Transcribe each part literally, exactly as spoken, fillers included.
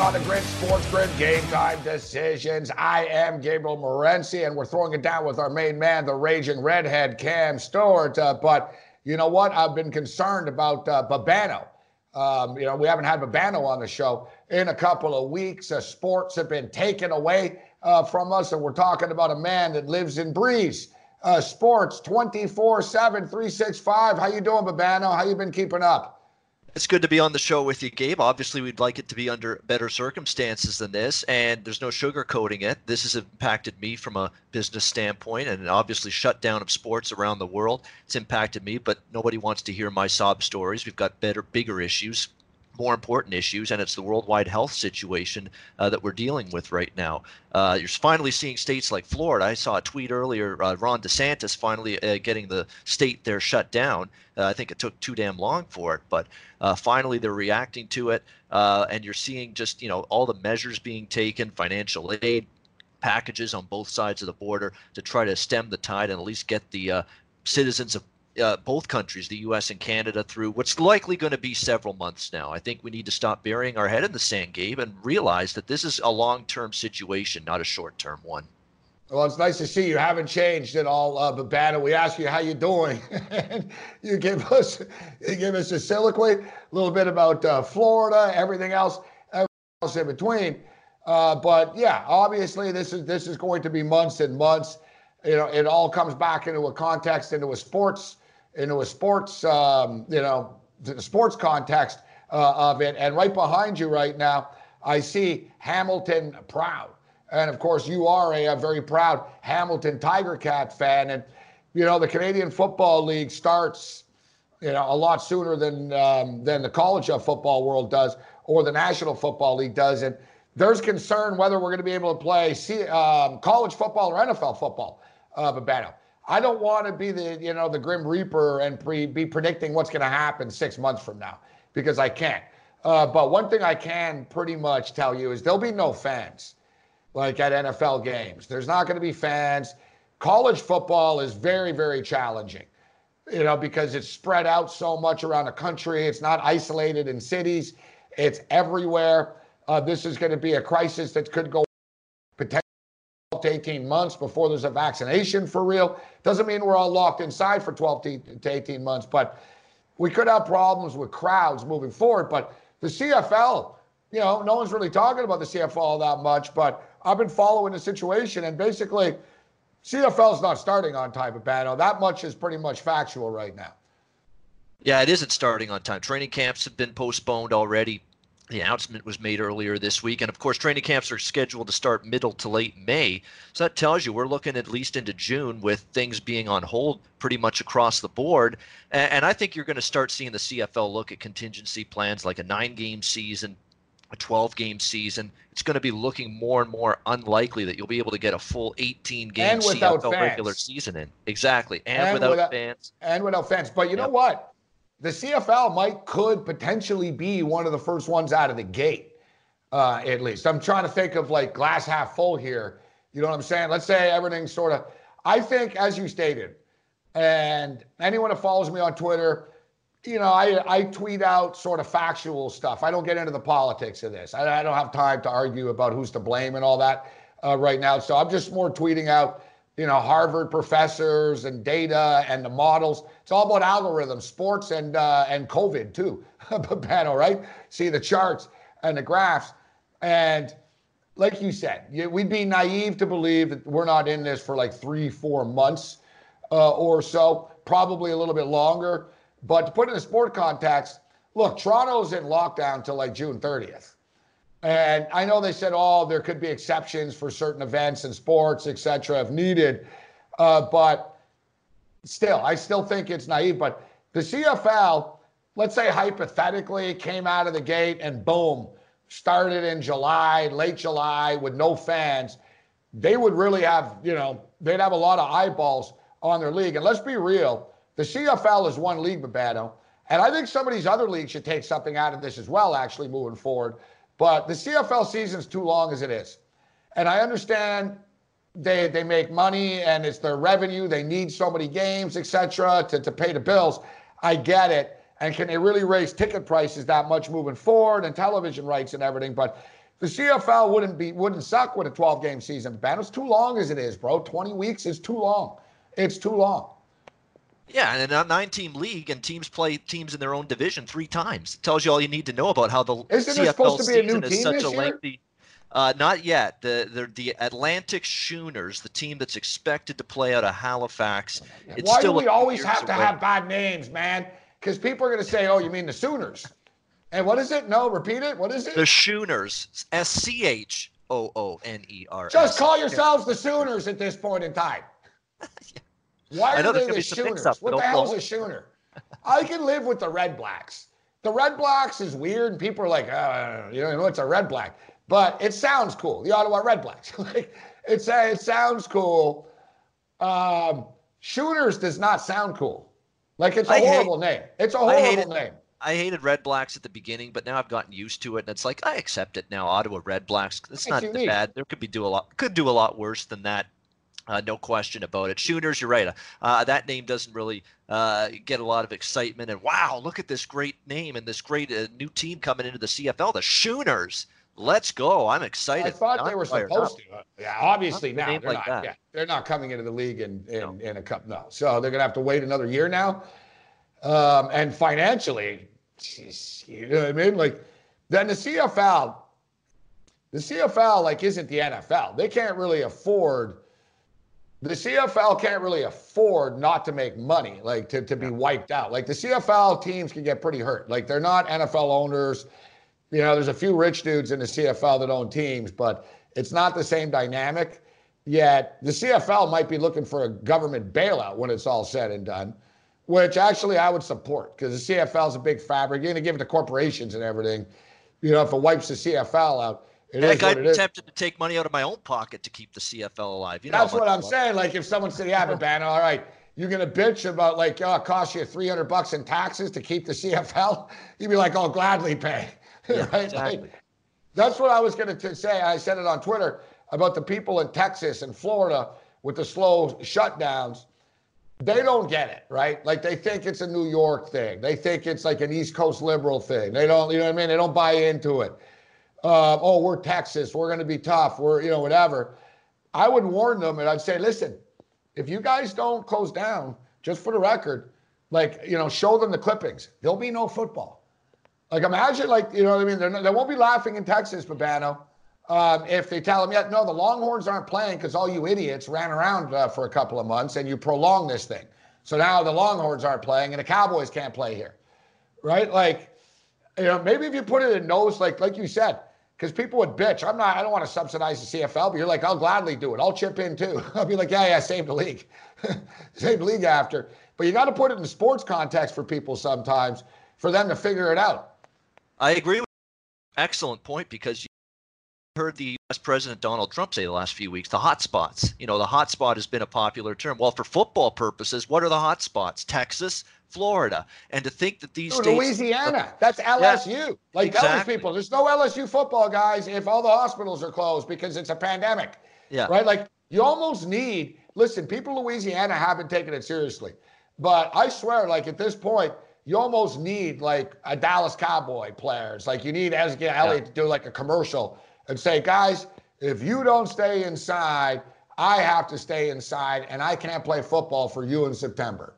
On the Grid, Sports Grid, Game Time Decisions. I am Gabriel Morenci, and we're throwing it down with our main man, the raging redhead, Cam Stewart. Uh, but you know what? I've been concerned about uh, Babano. Um, you know, we haven't had Babano on the show in a couple of weeks. Uh, sports have been taken away uh, from us, and we're talking about a man that lives and breathes uh, sports twenty-four seven, three sixty-five. How you doing, Babano? How you been keeping up? It's good to be on the show with you, Gabe. Obviously, we'd like it to be under better circumstances than this, and there's no sugarcoating it. This has impacted me from a business standpoint, and obviously shutdown of sports around the world. It's impacted me, but nobody wants to hear my sob stories. We've got better, bigger issues, more important issues, and it's the worldwide health situation uh, that we're dealing with right now. Uh, you're finally seeing states like Florida. I saw a tweet earlier, uh, Ron DeSantis finally uh, getting the state there shut down. Uh, I think it took too damn long for it, but uh, finally they're reacting to it, uh, and you're seeing just, you know, all the measures being taken, financial aid packages on both sides of the border to try to stem the tide and at least get the uh, citizens of Uh, both countries, the U S and Canada, through what's likely going to be several months now. I think we need to stop burying our head in the sand, Gabe, and realize that this is a long-term situation, not a short-term one. Well, it's nice to see you haven't changed at all, uh, Babano. We ask you how you doing, and you give us you give us a soliloquy, a little bit about uh, Florida, everything else, everything else in between. Uh, but yeah, obviously this is this is going to be months and months. You know, it all comes back into a context, into a sports. into a sports, um, you know, the sports context uh, of it. And right behind you right now, I see Hamilton Proud. And of course, you are a, a very proud Hamilton Tiger Cat fan. And, you know, the Canadian Football League starts, you know, a lot sooner than um, than the college of football world does or the National Football League does. And there's concern whether we're going to be able to play C- um, college football or N F L football, uh, Babano. I don't want to be the, you know, the Grim Reaper and pre, be predicting what's going to happen six months from now, because I can't. Uh, but one thing I can pretty much tell you is there'll be no fans, like at N F L games. There's not going to be fans. College football is very, very challenging, you know, because it's spread out so much around the country. It's not isolated in cities. It's everywhere. Uh, this is going to be a crisis that could go potentially eighteen months before there's a vaccination for real. Doesn't mean we're all locked inside for twelve to eighteen months, but we could have problems with crowds moving forward. But the C F L, you know, no one's really talking about the C F L that much, but I've been following the situation, and basically C F L's not starting on time, Babano. That much is pretty much factual right now. Yeah, it isn't starting on time. Training camps have been postponed already. The announcement was made earlier this week. And, of course, training camps are scheduled to start middle to late May. So that tells you we're looking at least into June with things being on hold pretty much across the board. And I think you're going to start seeing the C F L look at contingency plans like a nine-game season, a twelve-game season, it's going to be looking more and more unlikely that you'll be able to get a full eighteen-game C F L regular season in. Exactly, and, and without, without fans. And without fans. But you yep. know what? The C F L might could potentially be one of the first ones out of the gate, uh, at least. I'm trying to think of, like, glass half full here. You know what I'm saying? Let's say everything's sort of – I think, as you stated, and anyone that follows me on Twitter – you know, I, I tweet out sort of factual stuff. I don't get into the politics of this. I, I don't have time to argue about who's to blame and all that uh, right now. So I'm just more tweeting out, you know, Harvard professors and data and the models. It's all about algorithms, sports, and uh, and COVID too. Babano, right? See the charts and the graphs. And like you said, we'd be naive to believe that we're not in this for like three, four months uh, or so, probably a little bit longer. But to put it in a sport context, look, Toronto's in lockdown till like June thirtieth. And I know they said, oh, there could be exceptions for certain events and sports, et cetera, if needed. Uh, but still, I still think it's naive. But the C F L, let's say hypothetically, came out of the gate and boom, started in July, late July with no fans. They would really have, you know, they'd have a lot of eyeballs on their league. And let's be real. The C F L is one league, Babano, and I think some of these other leagues should take something out of this as well, actually, moving forward. But the C F L season's too long as it is. And I understand they they make money and it's their revenue. They need so many games, et cetera, to, to pay the bills. I get it. And can they really raise ticket prices that much moving forward and television rights and everything? But the C F L wouldn't be wouldn't suck with a twelve-game season, Babano. It's too long as it is, bro. twenty weeks is too long. It's too long. Yeah, and a nine-team league, and teams play teams in their own division three times. It tells you all you need to know about how the C F L season is such a lengthy. Uh, not yet. The, the the Atlantic Schooners, the team that's expected to play out of Halifax. It's Why still do we always have to away. have bad names, man? Because people are going to say, "Oh, you mean the Sooners?" And what is it? No, repeat it. What is it? The Schooners. S C H O O N E R. Just call yourselves the Sooners at this point in time. Yeah. Why are they the Schooners? What the hell is a Schooner? I can live with the Redblacks. The Redblacks is weird, and people are like, uh, you know, it's a Red Black. But it sounds cool, the Ottawa Redblacks. Like, it's a, it sounds cool. Um, Schooners does not sound cool. Like, it's a I horrible hate, name. It's a horrible name. I hated Redblacks at the beginning, but now I've gotten used to it, and it's like, I accept it now, Ottawa Redblacks. It's, it's not unique. Bad. There could be do a lot, could do a lot worse than that. Uh, no question about it. Schooners, you're right. Uh, that name doesn't really uh, get a lot of excitement. And wow, look at this great name and this great uh, new team coming into the C F L, the Schooners. Let's go. I'm excited. I thought not they were supposed not. to. Yeah, obviously not now. They're, like not, yeah, they're not coming into the league in, in, no. in a cup. No. So they're going to have to wait another year now. Um, and financially, geez, you know what I mean? Like, then the C F L, the C F L, like, isn't the N F L. They can't really afford. The C F L can't really afford not to make money, like to, to be wiped out. Like the C F L teams can get pretty hurt. Like they're not N F L owners. You know, there's a few rich dudes in the C F L that own teams, but it's not the same dynamic. Yet the C F L might be looking for a government bailout when it's all said and done, which actually I would support because the C F L is a big fabric. You're going to give it to corporations and everything. You know, if it wipes the C F L out, It Heck, I'd be tempted to take money out of my own pocket to keep the C F L alive. You That's know what I'm about. saying. Like, if someone said, yeah, Babano, all right, you're going to bitch about, like, oh, it costs you three hundred bucks in taxes to keep the C F L? You'd be like, I'll gladly pay. Yeah, right? Exactly. Like, that's what I was going to say. I said it on Twitter about the people in Texas and Florida with the slow shutdowns. They don't get it, right? Like, they think it's a New York thing. They think it's like an East Coast liberal thing. They don't, you know what I mean? They don't buy into it. Uh, oh, we're Texas. We're going to be tough. We're, you know, whatever. I would warn them, and I'd say, listen, if you guys don't close down, just for the record, like, you know, show them the clippings. There'll be no football. Like, imagine, like, you know what I mean? They're not, they won't be laughing in Texas, Babano, um, if they tell them, yeah, no, the Longhorns aren't playing because all you idiots ran around uh, for a couple of months and you prolong this thing. So now the Longhorns aren't playing and the Cowboys can't play here, right? Like, you know, maybe if you put it in nose, like, like you said. Because people would bitch. I'm not, I don't want to subsidize the C F L, but you're like, I'll gladly do it. I'll chip in too. I'll be like, yeah, yeah, save the league. Save the league after. But you got to put it in sports context for people sometimes for them to figure it out. I agree with excellent point, because you heard the U S President Donald Trump say the last few weeks, the hot spots. You know, the hot spot has been a popular term. Well, for football purposes, what are the hot spots? Texas, Florida. And to think that these no, states... Louisiana. Are, that's L S U. Yeah, like, exactly. Those people. There's no L S U football, guys, if all the hospitals are closed because it's a pandemic. Yeah. Right? Like, you almost need... Listen, people in Louisiana haven't taken it seriously. But I swear, like, at this point, you almost need, like, a Dallas Cowboy players. Like, you need Ezekiel Elliott yeah. to do, like, a commercial and say, guys, if you don't stay inside, I have to stay inside, and I can't play football for you in September.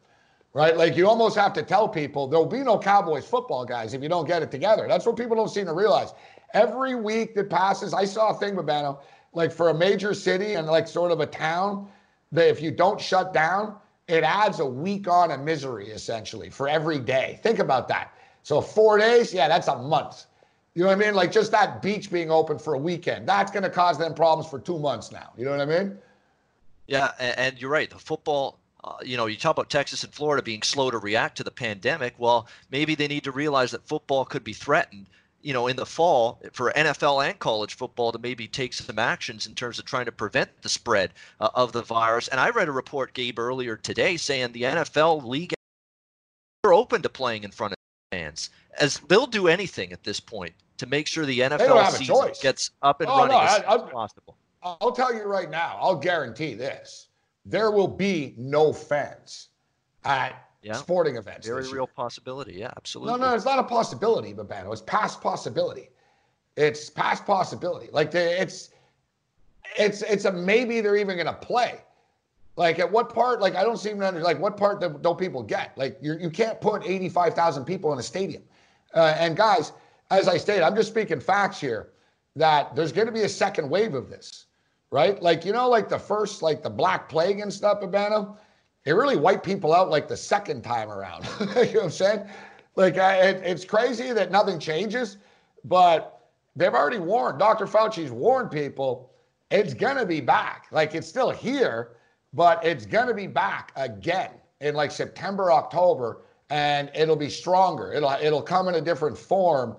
Right? Like, you almost have to tell people there will be no Cowboys football, guys, if you don't get it together. That's what people don't seem to realize. Every week that passes, I saw a thing, Babano, like, for a major city and, like, sort of a town, that if you don't shut down, it adds a week on of misery, essentially, for every day. Think about that. So four days, yeah, that's a month. You know what I mean? Like, just that beach being open for a weekend, that's going to cause them problems for two months now. You know what I mean? Yeah, and, and you're right. The football, uh, you know, you talk about Texas and Florida being slow to react to the pandemic. Well, maybe they need to realize that football could be threatened, you know, in the fall for N F L and college football to maybe take some actions in terms of trying to prevent the spread uh, of the virus. And I read a report, Gabe, earlier today saying the N F L league are open to playing in front of fans, as they'll do anything at this point to make sure the N F L season gets up and oh, running no, as I, I, possible. I'll tell you right now, I'll guarantee this. There will be no fans at Yeah. sporting events. Very real possibility. Yeah, absolutely. No, no, it's not a possibility, Babano. It's past possibility. It's past possibility. Like, it's, it's, it's a maybe they're even going to play. Like, at what part, like, I don't seem to understand, like, what part don't people get? Like, you you can't put eighty-five thousand people in a stadium. Uh, and guys, as I stated, I'm just speaking facts here, that there's going to be a second wave of this, right? Like, you know, like the first, like the Black Plague and stuff, Babano, it really wiped people out like the second time around. You know what I'm saying? Like, I, it, it's crazy that nothing changes, but they've already warned, Doctor Fauci's warned people, it's going to be back. Like, it's still here, but it's going to be back again in like September, October, and it'll be stronger. It'll it'll come in a different form.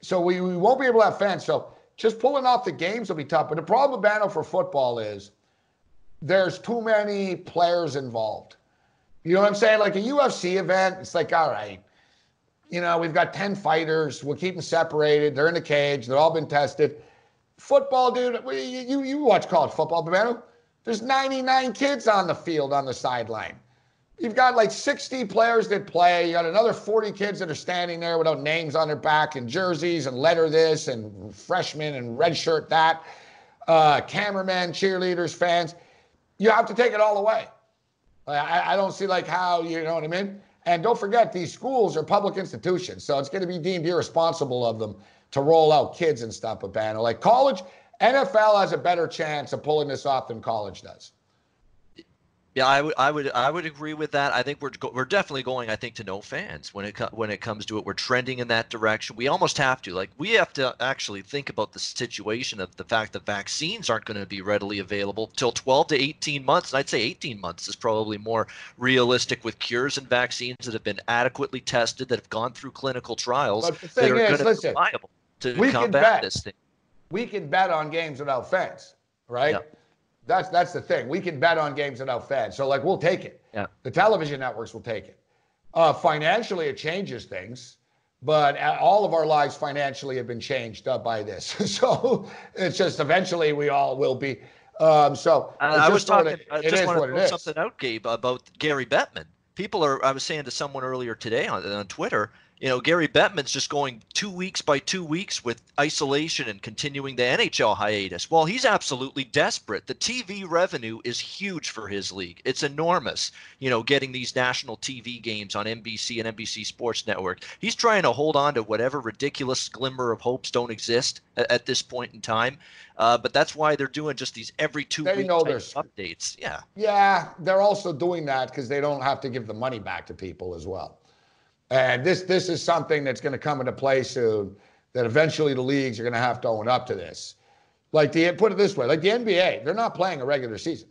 So we, we won't be able to have fans. So just pulling off the games will be tough. But the problem, Babano, for football is, there's too many players involved. You know what I'm saying? Like a U F C event, it's like, all right, you know, we've got ten fighters. We'll keep them separated. They're in a cage. They've all been tested. Football, dude, you you, you watch college football, Babano. There's ninety-nine kids on the field on the sideline. You've got like sixty players that play. You got another forty kids that are standing there without names on their back and jerseys and letter this and freshman and red shirt that. Uh, cameramen, cheerleaders, fans. You have to take it all away. I, I don't see like how, you know what I mean? And don't forget, these schools are public institutions, so it's going to be deemed irresponsible of them to roll out kids and stuff, Babano. Like college, N F L has a better chance of pulling this off than college does. Yeah, I would, I would, I would agree with that. I think we're we're definitely going, I think, to no fans when it when it comes to it. We're trending in that direction. We almost have to. Like, we have to actually think about the situation of the fact that vaccines aren't going to be readily available till twelve to eighteen months. And I'd say eighteen months is probably more realistic with cures and vaccines that have been adequately tested, that have gone through clinical trials, but the thing that are is, listen, viable to we combat can bet, this thing. We can bet on games without fans, right? Yeah. That's that's the thing. We can bet on games without fans. So, like, we'll take it. Yeah. The television networks will take it. Uh, financially, it changes things. But all of our lives financially have been changed up by this. So it's just eventually we all will be. Um, so uh, I was talking, it, I just want to throw something out, Gabe, about Gary Bettman. People are, I was saying to someone earlier today on, on Twitter, you know, Gary Bettman's just going two weeks by two weeks with isolation and continuing the N H L hiatus. Well, he's absolutely desperate. The T V revenue is huge for his league. It's enormous, you know, getting these national T V games on N B C and N B C Sports Network. He's trying to hold on to whatever ridiculous glimmer of hopes don't exist at, at this point in time. Uh, but that's why they're doing just these every two week updates. Yeah. Yeah. They're also doing that because they don't have to give the money back to people as well. And this this is something that's going to come into play soon, that eventually the leagues are going to have to own up to this. Like, the, put it this way, like the N B A, they're not playing a regular season.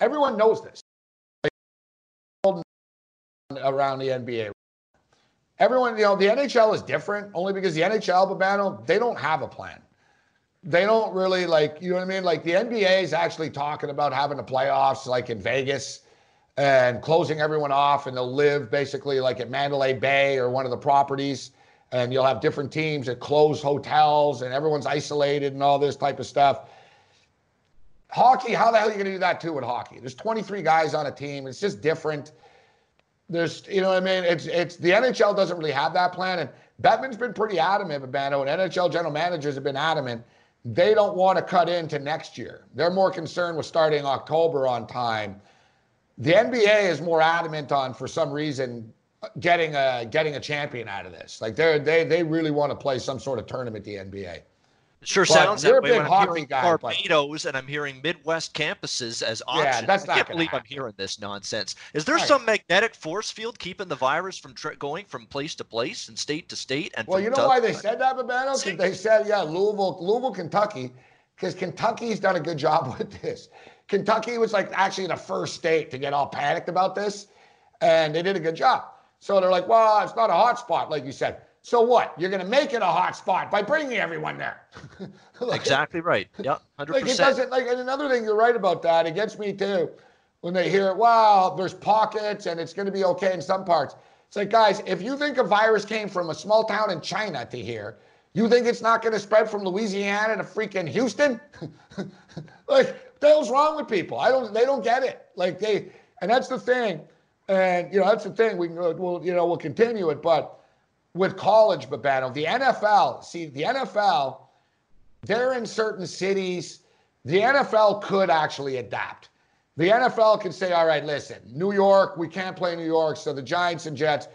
Everyone knows this. Like, around the N B A. everyone, you know, the N H L is different only because the N H L, Babano, they don't have a plan. They don't really, like, you know what I mean? Like, the N B A is actually talking about having the playoffs, like, in Vegas and closing everyone off, and they'll live basically, like, at Mandalay Bay or one of the properties, and you'll have different teams at closed hotels, and everyone's isolated and all this type of stuff. Hockey, how the hell are you going to do that, too, with hockey? There's twenty-three guys on a team. It's just different. There's, you know what I mean? It's it's the N H L doesn't really have that plan, and Bettman's been pretty adamant, Babano, and N H L general managers have been adamant. They don't want to cut into next year. They're more concerned with starting October on time. The N B A is more adamant on, for some reason, getting a getting a champion out of this. Like, they they they really want to play some sort of tournament, the N B A. Sure, but sounds that way. When I'm hearing guy, Barbados, but... and I'm hearing Midwest campuses as options. Yeah, that's not I can't believe happen. I'm hearing this nonsense. Is there right. some magnetic force field keeping the virus from tra- going from place to place and state to state? And well, you know Doug- why they said that, Babano? Because they said, yeah, Louisville, Louisville, Kentucky, because Kentucky's done a good job with this. Kentucky was, like, actually the first state to get all panicked about this, and they did a good job. So they're like, well, it's not a hot spot, like you said. So what? You're going to make it a hot spot by bringing everyone there. Like, exactly right. Yeah, one hundred percent. Like, it doesn't, like, and another thing you're right about that. It gets me, too, when they hear, wow, there's pockets and it's going to be okay in some parts. It's like, guys, if you think a virus came from a small town in China to here, you think it's not going to spread from Louisiana to freaking Houston? Like, what the hell's wrong with people? I don't, they don't get it. Like, they, and that's the thing. And, you know, that's the thing. We can, we'll, you know, we'll continue it, but. With college, Babano, the N F L, see, the N F L, they're in certain cities. The N F L could actually adapt. The N F L can say, all right, listen, New York, we can't play New York, so the Giants and Jets,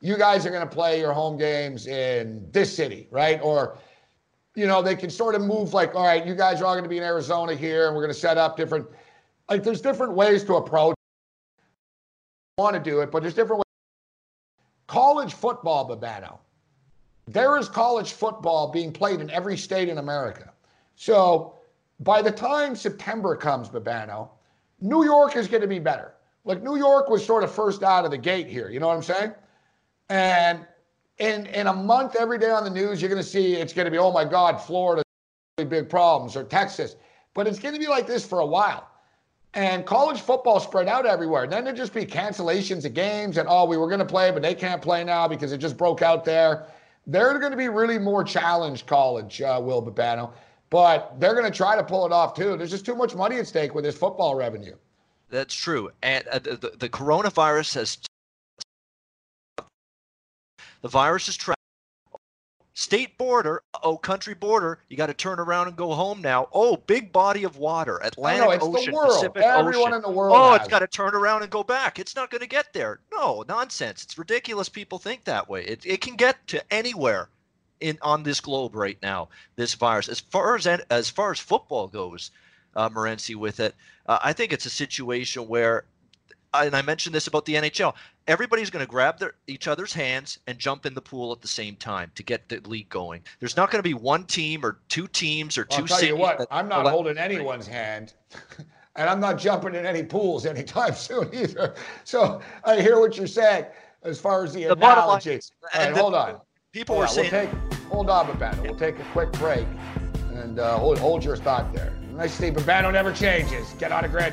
you guys are going to play your home games in this city, right? Or, you know, they can sort of move like, all right, you guys are all going to be in Arizona here, and we're going to set up different, like, there's different ways to approach. I want to do it, but there's different ways. College football, Babano, there is college football being played in every state in America. So by the time September comes, Babano, New York is going to be better. Like, New York was sort of first out of the gate here. You know what I'm saying? And in, in a month, every day on the news, you're going to see it's going to be, oh, my God, Florida, really big problems, or Texas. But it's going to be like this for a while. And college football spread out everywhere. Then there'd just be cancellations of games and, oh, we were going to play, but they can't play now because it just broke out there. They're going to be really more challenged, college, uh, Will Babano. But they're going to try to pull it off, too. There's just too much money at stake with this football revenue. That's true. And uh, the, the coronavirus has... The virus is trapped. State border, oh, country border, you got to turn around and go home now. Oh, big body of water, Atlantic no, it's Ocean, the world. Pacific Everyone Ocean. In the world oh, has. It's got to turn around and go back. It's not going to get there. No, nonsense. It's ridiculous people think that way. It it can get to anywhere in on this globe right now, this virus. As far as as far as football goes, uh, Morenci with it, uh, I think it's a situation where, and I mentioned this about the N H L, everybody's going to grab their, each other's hands and jump in the pool at the same time to get the league going. There's not going to be one team or two teams or well, two I'll tell cities you what, I'm not holding anyone's hand, and I'm not jumping in any pools anytime soon either. So I hear what you're saying as far as the, the analogy. Line, All right, the, hold on. People were yeah, saying... We'll take, hold on, Babano. We'll take a quick break, and uh, hold, hold your thought there. Nice to see Babano never changes. Get on a grid.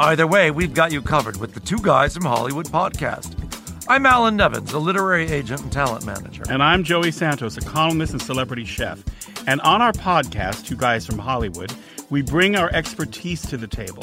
Either way, we've got you covered with the Two Guys from Hollywood podcast. I'm Alan Nevins, a literary agent and talent manager. And I'm Joey Santos, a columnist and celebrity chef. And on our podcast, Two Guys from Hollywood, we bring our expertise to the table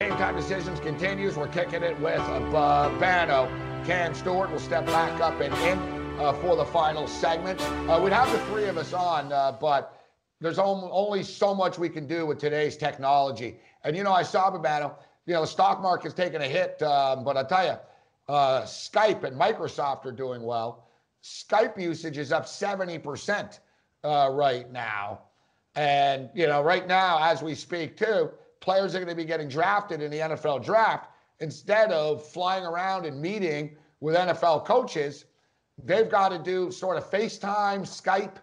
Game Time Decisions continues. We're kicking it with Babano. Cam Stewart will step back up and in uh, for the final segment. Uh, we'd have the three of us on, uh, but... There's only so much we can do with today's technology. And, you know, I saw Babano, you know, the stock market's taking a hit, um, but I tell you, uh, Skype and Microsoft are doing well. Skype usage is up seventy percent uh, right now. And, you know, right now, as we speak, too, players are going to be getting drafted in the N F L draft. Instead of flying around and meeting with N F L coaches, they've got to do sort of FaceTime, Skype,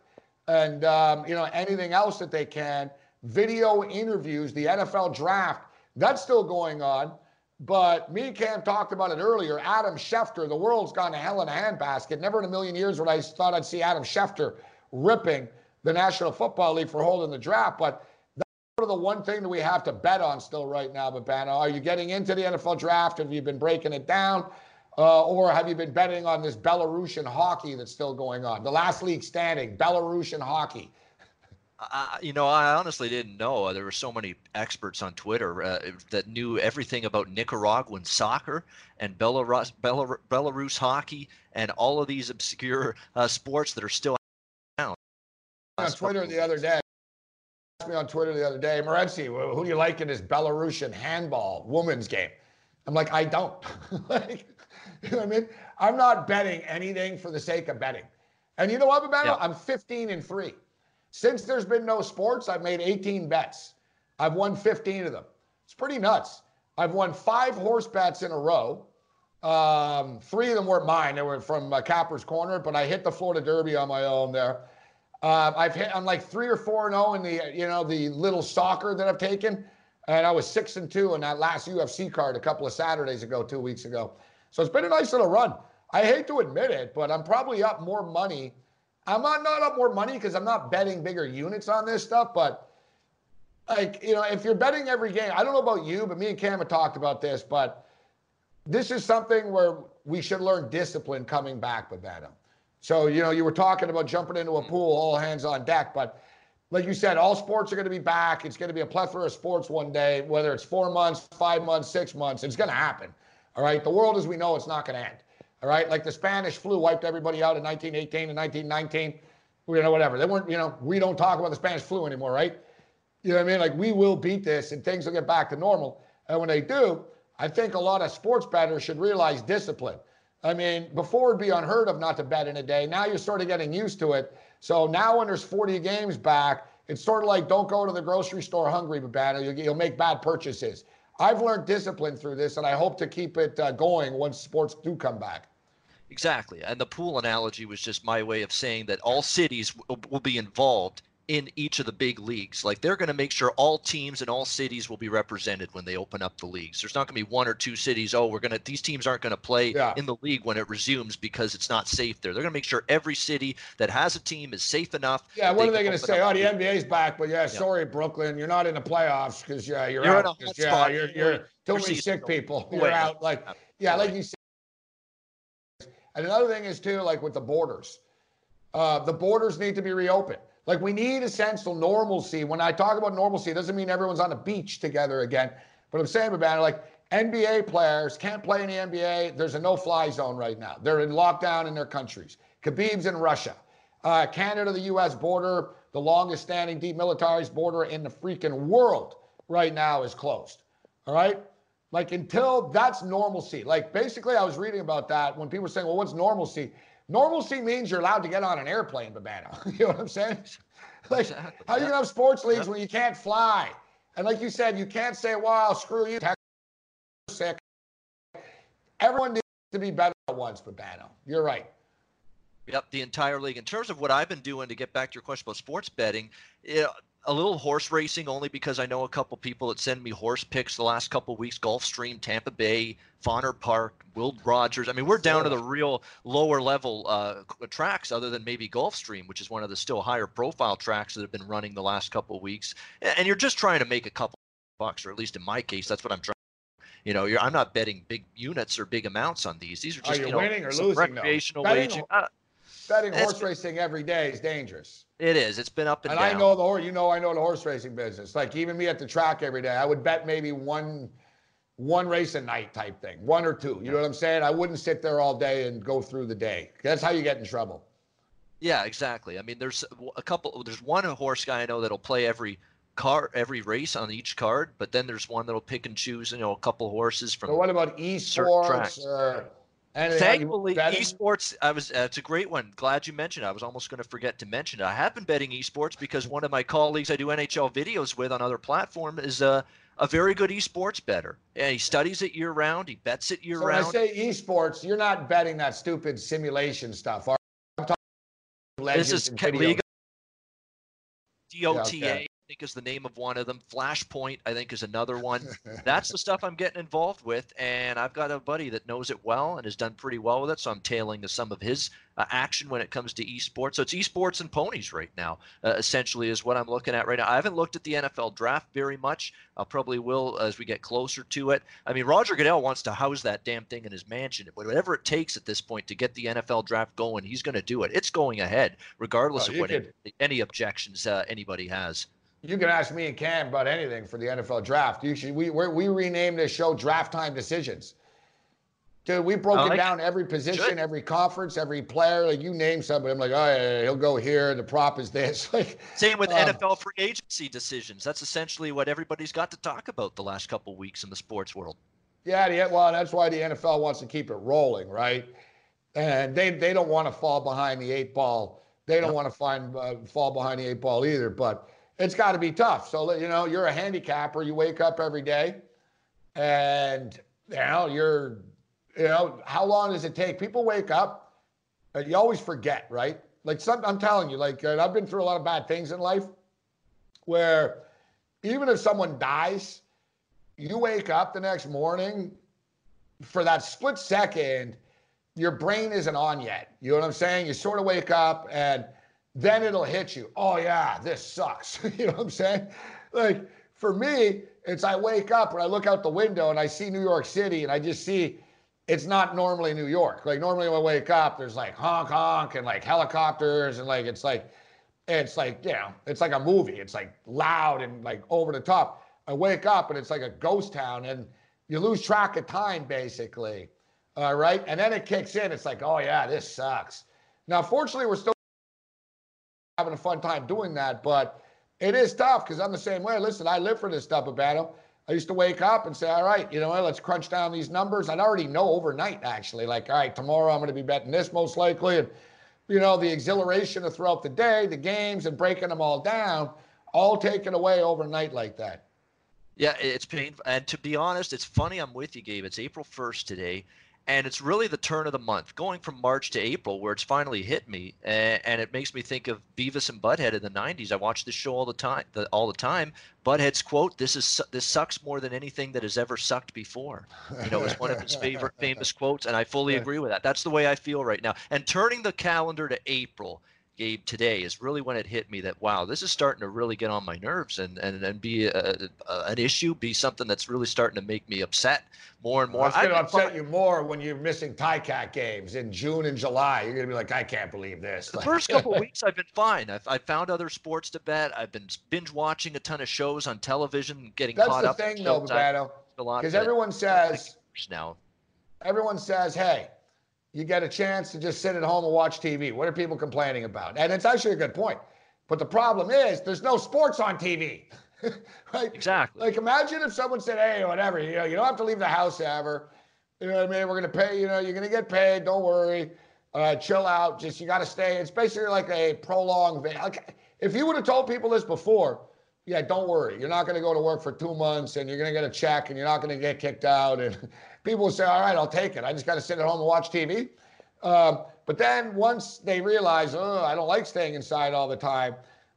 and, um, you know, anything else that they can. Video interviews, the N F L draft, that's still going on. But me and Cam talked about it earlier. Adam Schefter, the world's gone to hell in a handbasket. Never in a million years would I thought I'd see Adam Schefter ripping the National Football League for holding the draft. But that's sort of the one thing that we have to bet on still right now, Babano. Are you getting into the N F L draft? Have you been breaking it down? Uh, or have you been betting on this Belarusian hockey that's still going on? The last league standing, Belarusian hockey. Uh, you know, I honestly didn't know. There were so many experts on Twitter uh, that knew everything about Nicaraguan soccer and Belarus, Belarus, Belarus hockey and all of these obscure uh, sports that are still out. On Twitter the other day, asked me on Twitter the other day, Morenci, who do you like in this Belarusian handball women's game? I'm like, I don't. like, you know what I mean? I'm not betting anything for the sake of betting. And you know what, Babano? Yeah. I'm fifteen and three. Since there's been no sports, I've made eighteen bets. I've won fifteen of them. It's pretty nuts. I've won five horse bets in a row. Um, three of them weren't mine. They were from uh, Capper's Corner, but I hit the Florida Derby on my own there. Uh, I've hit, I'm like three or four and oh in the, you know, the little soccer that I've taken. And I was six and two in that last U F C card a couple of Saturdays ago, two weeks ago. So it's been a nice little run. I hate to admit it, but I'm probably up more money. I'm not, not up more money because I'm not betting bigger units on this stuff. But, like, you know, if you're betting every game, I don't know about you, but me and Cam have talked about this. But this is something where we should learn discipline coming back, Babano. So, you know, you were talking about jumping into a pool, all hands on deck. But like you said, all sports are going to be back. It's going to be a plethora of sports one day, whether it's four months, five months, six months. It's going to happen. All right, the world as we know, it's not going to end. All right, like the Spanish flu wiped everybody out in nineteen eighteen and nineteen nineteen, you know, whatever. They weren't, you know, we don't talk about the Spanish flu anymore, right? You know what I mean? Like, we will beat this and things will get back to normal. And when they do, I think a lot of sports bettors should realize discipline. I mean, before it'd be unheard of not to bet in a day. Now you're sort of getting used to it. So now when there's forty games back, it's sort of like, don't go to the grocery store hungry, Babano. You'll, you'll make bad purchases. I've learned discipline through this, and I hope to keep it uh, going once sports do come back. Exactly. And the pool analogy was just my way of saying that all cities w- will be involved in each of the big leagues. Like, they're going to make sure all teams and all cities will be represented when they open up the leagues. There's not going to be one or two cities, oh, we're going to, these teams aren't going to play yeah. in the league when it resumes because it's not safe there. They're going to make sure every city that has a team is safe enough. Yeah, what are they going to say? Oh, the N B A's back, but yeah, yeah, sorry, Brooklyn, you're not in the playoffs because yeah, you're, you're out. In a hot yeah, spot. You're, you're, you're too many sick people. You're out. Like, yeah, like you said. And another thing is, too, like with the borders, uh, the borders need to be reopened. Like, we need a sense of normalcy. When I talk about normalcy, it doesn't mean everyone's on the beach together again. But I'm saying about it, like, N B A players can't play in the N B A. There's a no-fly zone right now. They're in lockdown in their countries. Khabib's in Russia. Uh, Canada, the U S border, the longest-standing demilitarized border in the freaking world right now is closed. All right? Like, until that's normalcy. Like, basically, I was reading about that when people were saying, well, what's normalcy? Normalcy means you're allowed to get on an airplane, Babano. You know what I'm saying? Like, how are you going to have sports leagues when you can't fly? And like you said, you can't say, wow, screw you. everyone needs to be better at once, Babano. You're right. Yep, the entire league. In terms of what I've been doing to get back to your question about sports betting, you know, a little horse racing only because I know a couple people that send me horse picks the last couple of weeks. Gulfstream, Tampa Bay, Fonner Park, Will Rogers. I mean, we're down to the real lower level uh, tracks other than maybe Gulfstream, which is one of the still higher profile tracks that have been running the last couple of weeks. And you're just trying to make a couple bucks, or at least in my case, that's what I'm trying. You know, you're, I'm not betting big units or big amounts on these. These are just, are you, you know, winning or losing, recreational though? Betting, waging. Uh, betting horse racing every day is dangerous. It is. It's been up and, and down. And I know the horse. You know, I know the horse racing business. Like even me at the track every day, I would bet maybe one, one race a night type thing, one or two. You yeah. know what I'm saying? I wouldn't sit there all day and go through the day. That's how you get in trouble. Yeah, exactly. I mean, there's a couple. There's one horse guy I know that'll play every. Car every race on each card, but then there's one that'll pick and choose, you know, a couple horses from. So what about esports? Or thankfully, esports. I was. Uh, it's a great one. Glad you mentioned it. I was almost going to forget to mention it. I have been betting esports because one of my colleagues I do N H L videos with on other platform is a uh, a very good esports bettor. Yeah, he studies it year round. He bets it year so round. When I say esports, you're not betting that stupid simulation stuff. I'm talking legends. This is and League. D O T A. Yeah, okay. I think is the name of one of them. Flashpoint, I think, is another one. That's the stuff I'm getting involved with, and I've got a buddy that knows it well and has done pretty well with it, so I'm tailing to some of his uh, action when it comes to esports. So it's esports and ponies right now, uh, essentially, is what I'm looking at right now. I haven't looked at the N F L draft very much. I probably will as we get closer to it. I mean, Roger Goodell wants to house that damn thing in his mansion. Whatever it takes at this point to get the N F L draft going, he's going to do it. It's going ahead, regardless oh, of what could... any, any objections uh, anybody has. You can ask me and Cam about anything for the N F L draft. You should, we we're, we rename this show Draft Time Decisions. Dude, we broke like it down every position, should. every conference, every player. Like you name somebody, I'm like, oh, yeah, he'll go here. The prop is this. Like same with um, N F L free agency decisions. That's essentially what everybody's got to talk about the last couple of weeks in the sports world. Yeah, the, well, that's why the N F L wants to keep it rolling, right? And they they don't want to fall behind the eight ball. They don't no. want to find uh, fall behind the eight ball either, but. It's got to be tough. So, you know, you're a handicapper. You wake up every day and, you know, you're, you know, how long does it take? People wake up and you always forget, right? Like some, I'm telling you, like I've been through a lot of bad things in life where even if someone dies, you wake up the next morning for that split second, your brain isn't on yet. You know what I'm saying? You sort of wake up and then it'll hit you. Oh, yeah, this sucks. You know what I'm saying? Like, for me, it's I wake up and I look out the window and I see New York City and I just see it's not normally New York. Like, normally when I wake up, there's, like, honk, honk and, like, helicopters and, like, it's like, it's like, you know, it's like a movie. It's, like, loud and, like, over the top. I wake up and it's like a ghost town and you lose track of time, basically, all right? And then it kicks in. It's like, oh, yeah, this sucks. Now, fortunately, we're still having a fun time doing that, but it is tough because I'm the same way. Listen, I live for this stuff, Babano. I used to wake up and say, all right, you know what, let's crunch down these numbers. I'd already know overnight, actually, like, all right, tomorrow I'm going to be betting this most likely. And, you know, the exhilaration of throughout the day, the games and breaking them all down, all taken away overnight like that. Yeah, it's painful. And to be honest, it's funny. I'm with you, Gabe. It's April first today. And it's really the turn of the month, going from March to April, where it's finally hit me, and, and it makes me think of Beavis and Butthead in the nineties. I watch this show all the time. The, all the time, Butthead's quote: "This is this sucks more than anything that has ever sucked before." You know, it's one of his favorite famous quotes, and I fully agree with that. That's the way I feel right now. And turning the calendar to April, Gabe, today is really when it hit me that, wow, this is starting to really get on my nerves and and, and be a, a, an issue, be something that's really starting to make me upset more and more. Well, it's going to upset you more when you're missing Ticat games in June and July. You're going to be like, I can't believe this. The like, first couple of weeks I've been fine. I've, I've found other sports to bet. I've been binge watching a ton of shows on television, getting that's caught up. That's the thing, though, Babano, because everyone says now. Everyone says, hey, you get a chance to just sit at home and watch T V. What are people complaining about? And it's actually a good point. But the problem is there's no sports on T V. Right? Exactly. Like imagine if someone said, hey, whatever, you know, you don't have to leave the house ever. You know what I mean? We're going to pay, you know, you're going to get paid. Don't worry. Uh, chill out. Just you got to stay. It's basically like a prolonged. Like, if you would have told people this before, yeah, don't worry. You're not going to go to work for two months and you're going to get a check and you're not going to get kicked out. And people will say, all right, I'll take it. I just got to sit at home and watch T V. Uh, but then once they realize, oh, I don't like staying inside all the time.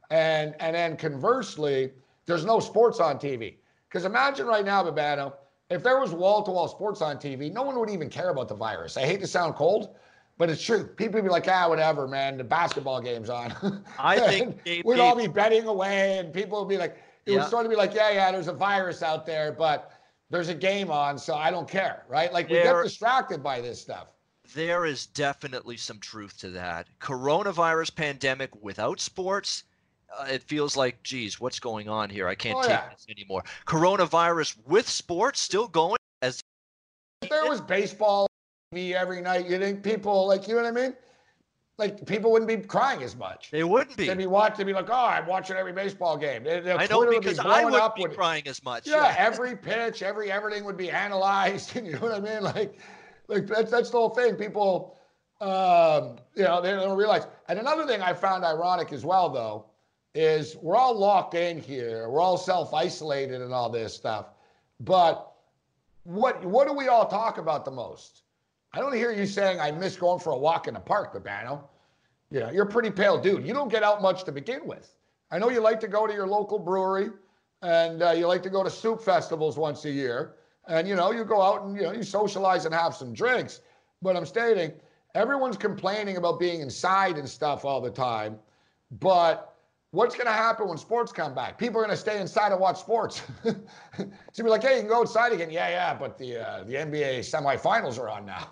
And, and then conversely, there's no sports on T V. Because imagine right now, Babano, if there was wall-to-wall sports on T V, no one would even care about the virus. I hate to sound cold, but it's true. People would be like, ah, whatever, man, the basketball game's on. I think Gabe, we'd all be betting away, and people would be like, it yeah. would sort of be like, yeah, yeah, there's a virus out there, but there's a game on, so I don't care, right? Like, we there, get distracted by this stuff. There is definitely some truth to that. Coronavirus pandemic without sports, uh, it feels like, geez, what's going on here? I can't oh, take yeah. this anymore. Coronavirus with sports still going. As if there was baseball on T V every night, you think people, like, you know what I mean? Like, people wouldn't be crying as much. They wouldn't be. They'd be watching, they'd be like, oh, I'm watching every baseball game. They, I know, because be I wouldn't be with, crying as much. Yeah, yeah, every pitch, every everything would be analyzed. You know what I mean? Like, like that's, that's the whole thing. People, um, you know, they don't realize. And another thing I found ironic as well, though, is we're all locked in here. We're all self-isolated and all this stuff. But what what do we all talk about the most? I don't hear you saying, I miss going for a walk in the park, Babano. You know, you're a pretty pale dude. You don't get out much to begin with. I know you like to go to your local brewery, and uh, you like to go to soup festivals once a year. And, you know, you go out and, you know, you socialize and have some drinks. But I'm stating, everyone's complaining about being inside and stuff all the time. But what's going to happen when sports come back? People are going to stay inside and watch sports. So you'll be like, hey, you can go outside again. Yeah, yeah, but the uh, the N B A semifinals are on now.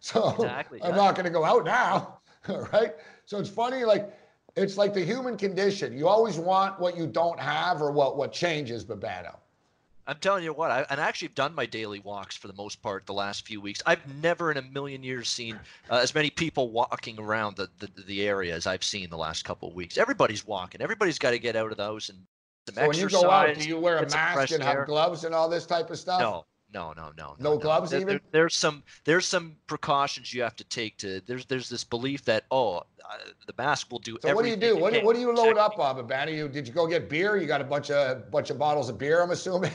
So exactly, I'm yeah. not going to go out now, right? So it's funny, like, it's like the human condition. You always want what you don't have or what, what changes, Babano. I'm telling you what, I, and I actually have done my daily walks for the most part the last few weeks. I've never in a million years seen uh, as many people walking around the, the, the area as I've seen the last couple of weeks. Everybody's walking. Everybody's got to get out of the house and some so exercise. When you go out, do you wear a mask and have air. gloves and all this type of stuff? No. No, no, no, no. No gloves no. There, even? There, there's some there's some precautions you have to take to – there's there's this belief that, oh, uh, the mask will do so everything. So what do you do? What do, what do you load up on, Babano? Did you go get beer? You got a bunch of bunch of bottles of beer, I'm assuming?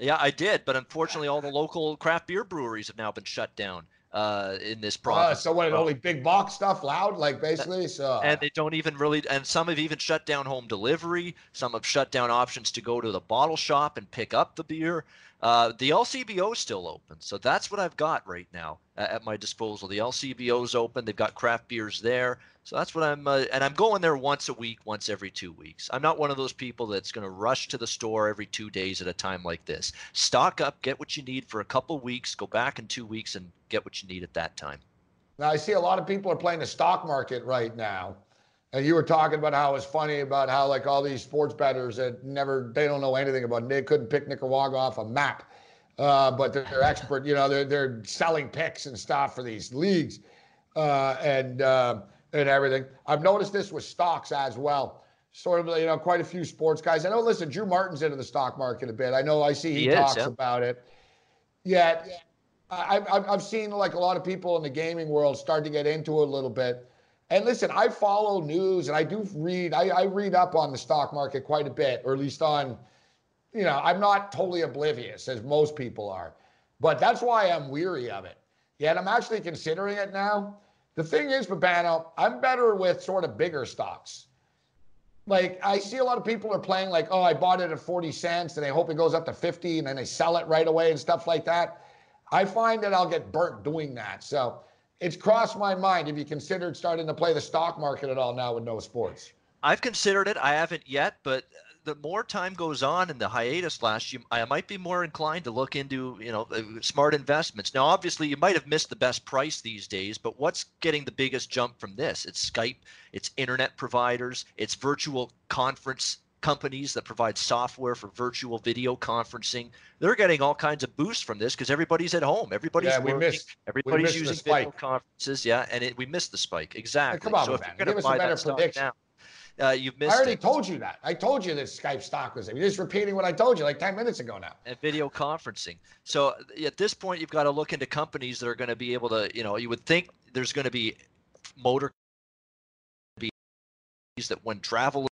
Yeah, I did. But unfortunately, all the local craft beer breweries have now been shut down uh, in this province. Uh, so what, only big box stuff, loud, like basically? So. And they don't even really – and some have even shut down home delivery. Some have shut down options to go to the bottle shop and pick up the beer. Uh, the L C B O is still open, so that's what I've got right now uh, at my disposal. The L C B O is open; they've got craft beers there, so that's what I'm. Uh, and I'm going there once a week, once every two weeks. I'm not one of those people that's going to rush to the store every two days at a time like this. Stock up, get what you need for a couple weeks, go back in two weeks, and get what you need at that time. Now I see a lot of people are playing the stock market right now, and you were talking about how it's funny about how like all these sports bettors that never, they don't know anything about, they couldn't pick Nicaragua off a map, uh, but they're, they're expert, you know, they're, they're selling picks and stuff for these leagues uh, and, uh, and everything. I've noticed this with stocks as well, sort of, you know, quite a few sports guys. I know, listen, Drew Martin's into the stock market a bit. I know I see he, he talks is, yeah. about it. Yeah, I've, I've seen like a lot of people in the gaming world start to get into it a little bit. And listen, I follow news and I do read, I, I read up on the stock market quite a bit, or at least on, you know, I'm not totally oblivious as most people are, but that's why I'm weary of it. Yet I'm actually considering it now. The thing is, Babano, I'm better with sort of bigger stocks. Like I see a lot of people are playing like, oh, I bought it at forty cents and I hope it goes up to fifty and then they sell it right away and stuff like that. I find that I'll get burnt doing that. So it's crossed my mind. Have you considered starting to play the stock market at all now with no sports? I've considered it. I haven't yet, but the more time goes on in the hiatus last year, I might be more inclined to look into, you know, smart investments. Now, obviously, you might have missed the best price these days, but what's getting the biggest jump from this? It's Skype, it's internet providers, it's virtual conference companies that provide software for virtual video conferencing. They're getting all kinds of boosts from this because everybody's at home. Everybody's yeah, we working. Missed, everybody's we missed using video conferences. Yeah, and it, we missed the spike. Exactly. Hey, come on, so if man. You're going to buy that prediction. Stock now, uh, you've missed I already it. told you that. I told you that Skype stock was there. You're just repeating what I told you like ten minutes ago now. And video conferencing. So at this point, you've got to look into companies that are going to be able to, you know, you would think there's going to be motor companies that when travel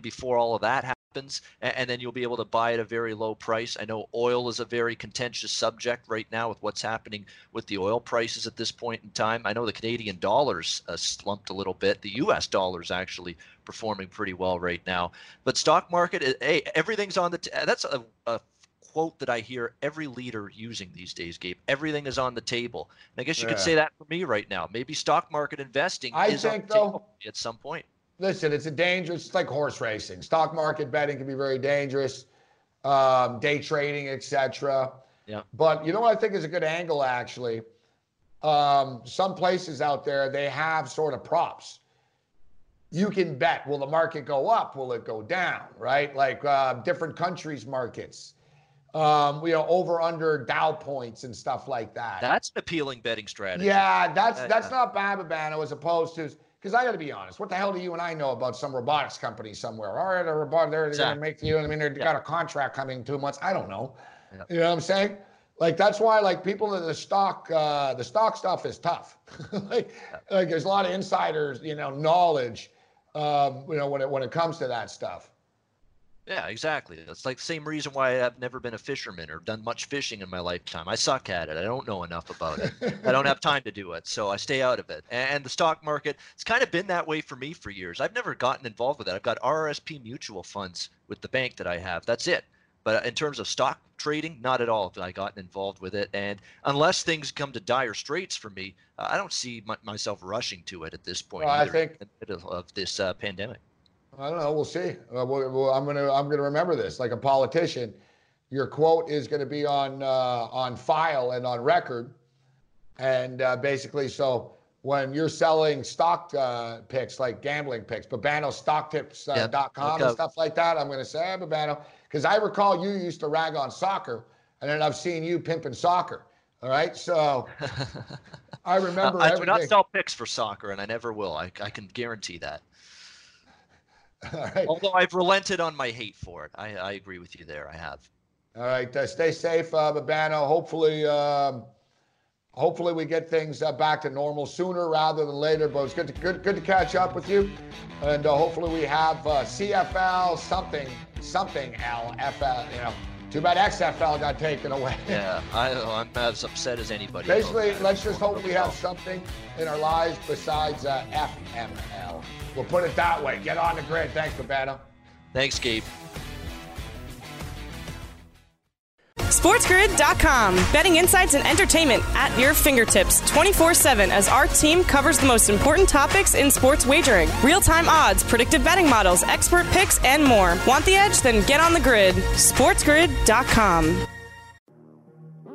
before all of that happens, and then you'll be able to buy at a very low price. I know oil is a very contentious subject right now with what's happening with the oil prices at this point in time. I know the Canadian dollar's uh, slumped a little bit. The U S dollar's actually performing pretty well right now. But stock market, hey, everything's on the t- – that's a, a quote that I hear every leader using these days, Gabe. Everything is on the table. And I guess you yeah. could say that for me right now. Maybe stock market investing I is think, on the though, table at some point. Listen, it's a dangerous, it's like horse racing. Stock market betting can be very dangerous, um, day trading, et cetera. Yeah. But you know what I think is a good angle, actually? Um, some places out there, they have sort of props. You can bet, will the market go up? Will it go down, right? Like uh, different countries' markets. Um, you know, over under Dow points and stuff like that. That's an appealing betting strategy. Yeah, that's uh, that's yeah. not bad, Babano, as opposed to... Because I got to be honest, what the hell do you and I know about some robotics company somewhere? All right, a robot, they're exactly. going to make you, I mean, they've yeah. got a contract coming in two months. I don't know. Yeah. You know what I'm saying? Like, that's why, like, people in the stock, uh, the stock stuff is tough. like, yeah. like, there's a lot of insiders, you know, knowledge, um, you know, when it, when it comes to that stuff. Yeah, exactly. It's like the same reason why I've never been a fisherman or done much fishing in my lifetime. I suck at it. I don't know enough about it. I don't have time to do it, so I stay out of it. And the stock market, it's kind of been that way for me for years. I've never gotten involved with that. I've got R R S P mutual funds with the bank that I have. That's it. But in terms of stock trading, not at all have I gotten involved with it. And unless things come to dire straits for me, uh, I don't see my, myself rushing to it at this point well, either, I think- in the middle of this uh, pandemic. I don't know. We'll see. Uh, we'll, we'll, I'm gonna. I'm gonna remember this like a politician. Your quote is gonna be on uh, on file and on record, and uh, basically, so when you're selling stock uh, picks, like gambling picks, Babano Stock Tips dot com uh, yep. okay. and stuff like that, I'm gonna say hey, Babano, because I recall you used to rag on soccer, and then I've seen you pimping soccer. All right, so I remember. uh, I everything. do not sell picks for soccer, and I never will. I I can guarantee that. All right. Although I've relented on my hate for it. I, I agree with you there. I have. All right. Uh, stay safe, uh, Babano. Hopefully um, hopefully we get things uh, back to normal sooner rather than later. But it's good to, good, good to catch up with you. And uh, hopefully we have uh, C F L something, something L F L, you know. Too bad X F L got taken away. Yeah, I, I'm as upset as anybody. Basically, let's just hope we have something in our lives besides uh, F M L. We'll put it that way. Get on the grid. Thanks, Babano. Thanks, Gabe. sports grid dot com. Betting insights and entertainment at your fingertips twenty-four seven as our team covers the most important topics in sports wagering. Real-time odds, predictive betting models, expert picks, and more. Want the edge? Then get on the grid. sports grid dot com.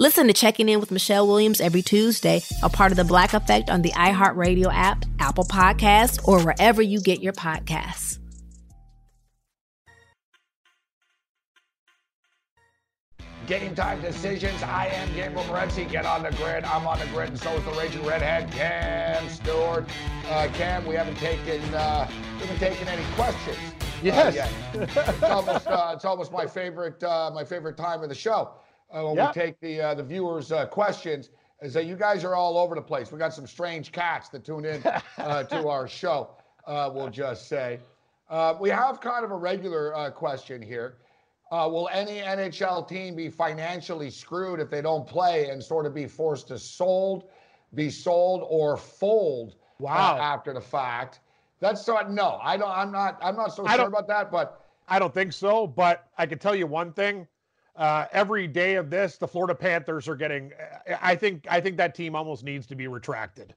Listen to Checking In with Michelle Williams every Tuesday, a part of the Black Effect on the iHeartRadio app, Apple Podcasts, or wherever you get your podcasts. Game time decisions. I am Gabriel Morenci. Get on the grid. I'm on the grid, and so is the Raging Redhead, Cam Stewart. Uh, Cam, we haven't taken uh, we haven't taken any questions. Yes. Uh, it's, almost, uh, it's almost my favorite uh, my favorite time of the show. Uh, when yep. we take the uh, the viewers' uh, questions, is that you guys are all over the place. We got some strange cats that tune in uh, to our show, uh, we'll just say. Uh, we have kind of a regular uh, question here. Uh, will any N H L team be financially screwed if they don't play and sort of be forced to sold, be sold or fold wow. uh, after the fact? That's so no, I don't. I'm not. I'm not so I sure about that. But I don't think so. But I can tell you one thing. Uh, every day of this, the Florida Panthers are getting, I think, I think that team almost needs to be retracted.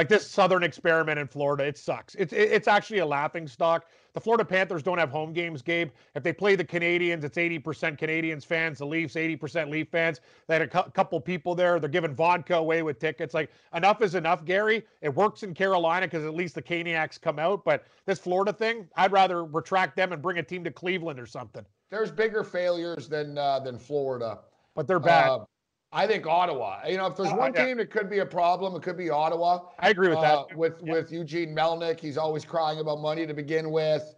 Like this Southern experiment in Florida, it sucks. It's it's actually a laughing stock. The Florida Panthers don't have home games, Gabe. If they play the Canadians, it's eighty percent Canadians fans. The Leafs, eighty percent Leaf fans. They had a cu- couple people there. They're giving vodka away with tickets. Like, enough is enough, Gary. It works in Carolina because at least the Caniacs come out. But this Florida thing, I'd rather retract them and bring a team to Cleveland or something. There's bigger failures than uh, than Florida. But they're bad. Uh, I think Ottawa. You know, if there's oh, one yeah. team that could be a problem, it could be Ottawa. I agree with uh, that. With yeah. with Eugene Melnick, he's always crying about money to begin with,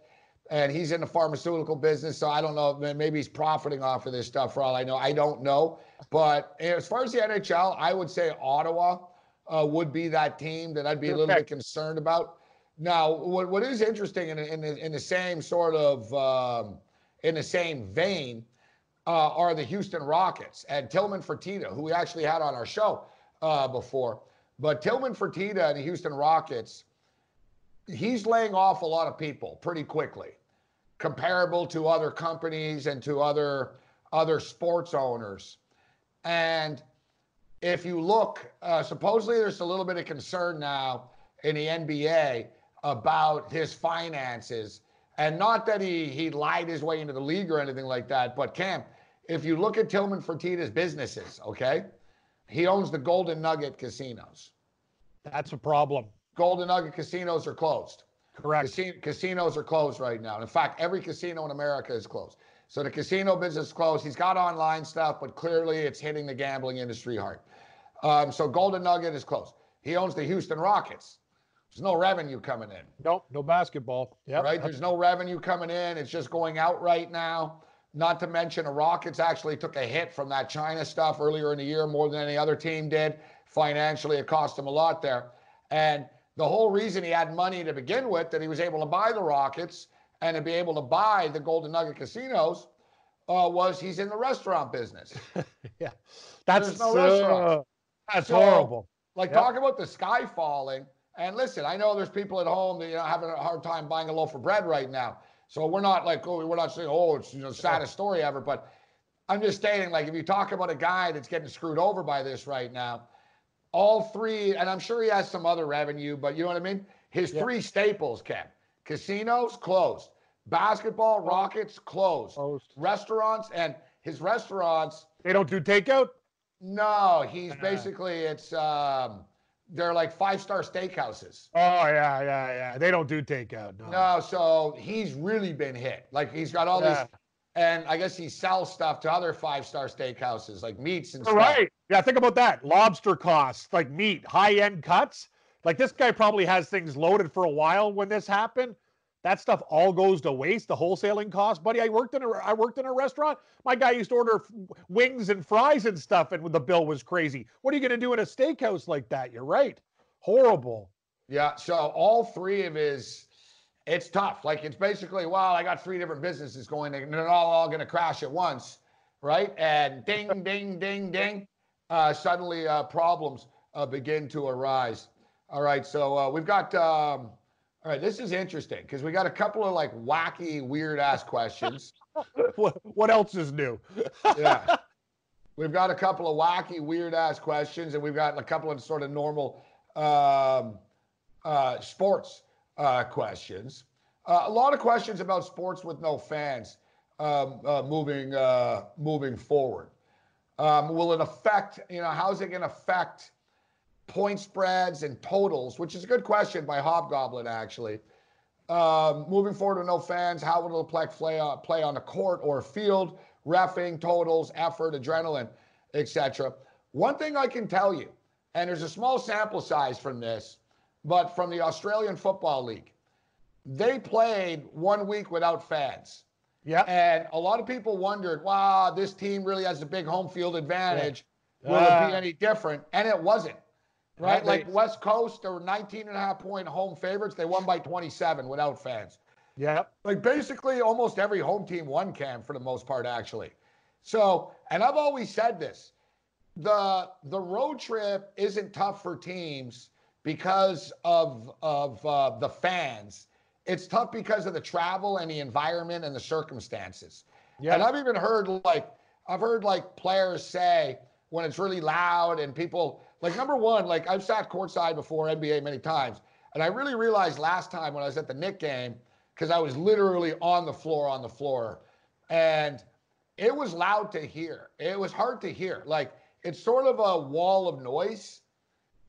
and he's in the pharmaceutical business, so I don't know. Maybe he's profiting off of this stuff for all I know. I don't know. But as far as the N H L, I would say Ottawa uh, would be that team that I'd be You're a little picked. bit concerned about. Now, what what is interesting in in, in the same sort of um, in the same vein. Uh, are the Houston Rockets and Tillman Fertitta, who we actually had on our show uh, before. But Tillman Fertitta and the Houston Rockets, he's laying off a lot of people pretty quickly, comparable to other companies and to other, other sports owners. And if you look, uh, supposedly there's a little bit of concern now in the N B A about his finances. And not that he he lied his way into the league or anything like that, but Cam, if you look at Tillman Fertitta's businesses, okay, he owns the Golden Nugget casinos. That's a problem. Golden Nugget casinos are closed. Correct. Casin- casinos are closed right now. In fact, every casino in America is closed. So the casino business is closed. He's got online stuff, but clearly it's hitting the gambling industry hard. Um, so Golden Nugget is closed. He owns the Houston Rockets. There's no revenue coming in. Nope, no basketball. Yep. Right? There's no revenue coming in. It's just going out right now. Not to mention the Rockets actually took a hit from that China stuff earlier in the year more than any other team did. Financially, it cost them a lot there. And the whole reason he had money to begin with, that he was able to buy the Rockets and to be able to buy the Golden Nugget casinos, uh, was he's in the restaurant business. yeah. That's, There's no uh, restaurants. That's so, horrible. Like, yep. talk about the sky falling. And listen, I know there's people at home that, you know, having a hard time buying a loaf of bread right now. So we're not like, oh, we're not saying, oh, it's, you know, the saddest story ever. But I'm just stating, like, if you talk about a guy that's getting screwed over by this right now, all three, and I'm sure he has some other revenue, but you know what I mean? His yeah. three staples, Ken. Casinos, closed. Basketball, Rockets, closed. closed. Restaurants, and his restaurants. They don't do takeout? No, he's basically, it's... um They're like five-star steakhouses. Oh, yeah, yeah, yeah. They don't do takeout. No, no so he's really been hit. Like, he's got all yeah. these, and I guess he sells stuff to other five-star steakhouses, like meats and all stuff. Right. Yeah, think about that. Lobster costs, like meat, high-end cuts. Like, this guy probably has things loaded for a while when this happened. That stuff all goes to waste, the wholesaling cost. Buddy, I worked in a, I worked in a restaurant. My guy used to order f- wings and fries and stuff, and the bill was crazy. What are you going to do in a steakhouse like that? You're right. Horrible. Yeah, so all three of his, it's tough. Like, it's basically, well, I got three different businesses going, and they're all, all going to crash at once, right? And ding, ding, ding, ding, uh, suddenly uh, problems uh, begin to arise. All right, so uh, we've got... Um, All right, this is interesting because we got a couple of like wacky, weird-ass questions. what, what else is new? yeah. We've got a couple of wacky, weird-ass questions, and we've got a couple of sort of normal um, uh, sports uh, questions. Uh, a lot of questions about sports with no fans um, uh, moving uh, moving forward. Um, will it affect, you know, how's it going to affect point spreads and totals, which is a good question by Hobgoblin, actually. Um, moving forward with no fans, how will it play, play, uh, play on the court or field, reffing, totals, effort, adrenaline, et cetera? One thing I can tell you, and there's a small sample size from this, but from the Australian Football League, they played one week without fans. Yeah. And a lot of people wondered, wow, this team really has a big home field advantage. Yeah. Will uh, it be any different? And it wasn't. Right, like West Coast, there were nineteen and a half point home favorites. They won by twenty-seven without fans. Yeah. Like, basically, almost every home team won, Cam, for the most part, actually. So, and I've always said this, the the road trip isn't tough for teams because of, of uh, the fans. It's tough because of the travel and the environment and the circumstances. Yeah. And I've even heard, like, I've heard, like, players say when it's really loud and people... Like, number one, like, I've sat courtside before N B A many times, and I really realized last time when I was at the Knick game, because I was literally on the floor, on the floor, and it was loud to hear. It was hard to hear. Like, it's sort of a wall of noise.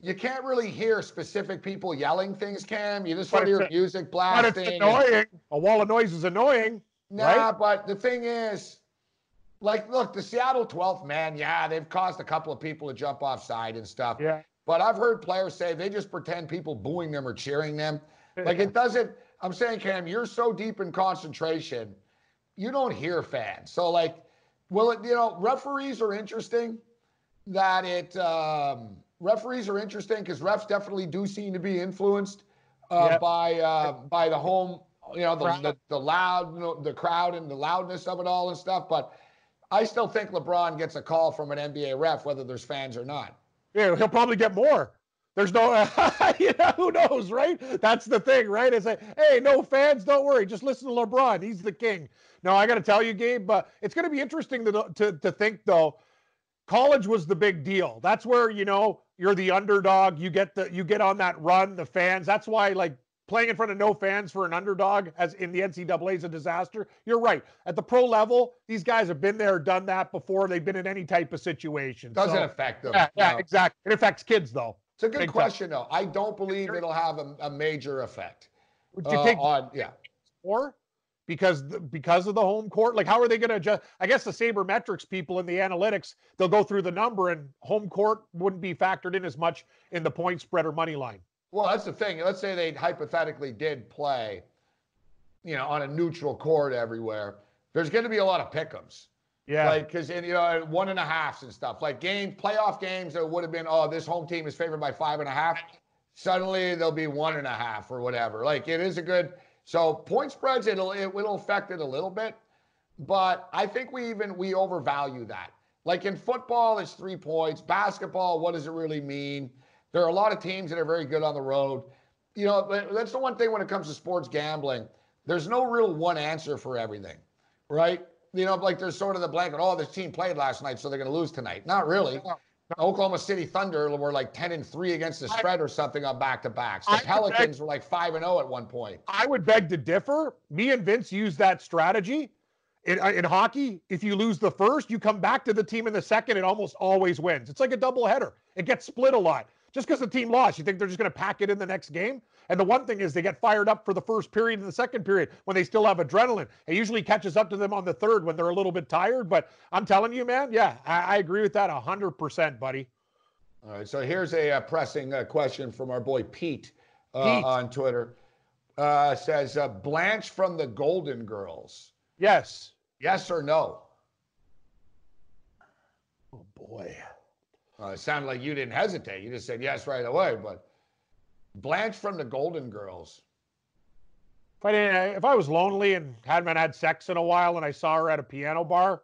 You can't really hear specific people yelling things, Cam. You just want to hear music blasting. But it's annoying. And a wall of noise is annoying. Nah, right? But the thing is, like, look, the Seattle twelfth man, yeah, they've caused a couple of people to jump offside and stuff. Yeah. But I've heard players say they just pretend people booing them or cheering them. Like, it doesn't – I'm saying, Cam, you're so deep in concentration, you don't hear fans. So, like, will it – you know, referees are interesting that it um, – referees are interesting because refs definitely do seem to be influenced uh, yep. by uh, by the home – you know, the, the, the loud, you know, the crowd and the loudness of it all and stuff. But I still think LeBron gets a call from an N B A ref, whether there's fans or not. Yeah, he'll probably get more. There's no, uh, you know, who knows, right? That's the thing, right? It's like, hey, no fans, don't worry. Just listen to LeBron. He's the king. No, I got to tell you, Gabe, but it's going to be interesting to, to to think, though, college was the big deal. That's where, you know, you're the underdog. You get the you get on that run, the fans. That's why, like, playing in front of no fans for an underdog, as in the N C double A, is a disaster. You're right. At the pro level, these guys have been there, done that before. They've been in any type of situation. Doesn't so, affect them. Yeah, yeah, exactly. It affects kids, though. It's a good Big question, time. though. I don't believe it'll have a, a major effect. Would you uh, think on yeah, or because the, because of the home court? Like, how are they going to adjust? I guess the sabermetrics people in the analytics, they'll go through the number, and home court wouldn't be factored in as much in the point spread or money line. Well, that's the thing. Let's say they hypothetically did play, you know, on a neutral court everywhere. There's going to be a lot of pick-ems. Yeah. Like, because, you know, one and a halves and stuff. Like, game, playoff games that would have been, oh, this home team is favored by five and a half. Suddenly, there'll be one and a half or whatever. Like, it is a good – so, point spreads, it'll, it will affect it a little bit. But I think we even – we overvalue that. Like, in football, it's three points. Basketball, what does it really mean? There are a lot of teams that are very good on the road. You know, that's the one thing when it comes to sports gambling. There's no real one answer for everything, right? You know, like there's sort of the blanket, oh, this team played last night, so they're going to lose tonight. Not really. No, no. Oklahoma City Thunder were like ten and three against the spread I, or something on back-to-backs. The I Pelicans beg, were like five and oh at one point. I would beg to differ. Me and Vince used that strategy. In, in hockey, if you lose the first, you come back to the team in the second, it almost always wins. It's like a doubleheader. It gets split a lot. Just because the team lost, you think they're just going to pack it in the next game? And the one thing is they get fired up for the first period and the second period when they still have adrenaline. It usually catches up to them on the third when they're a little bit tired. But I'm telling you, man, yeah, I, I agree with that one hundred percent, buddy. All right, so here's a uh, pressing uh, question from our boy Pete, uh, Pete. on Twitter. Uh, says, uh, Blanche from the Golden Girls. Yes. Yes or no? Oh, boy. Uh, it sounded like you didn't hesitate. You just said yes right away. But Blanche from the Golden Girls. If I didn't, if I was lonely and hadn't had sex in a while and I saw her at a piano bar,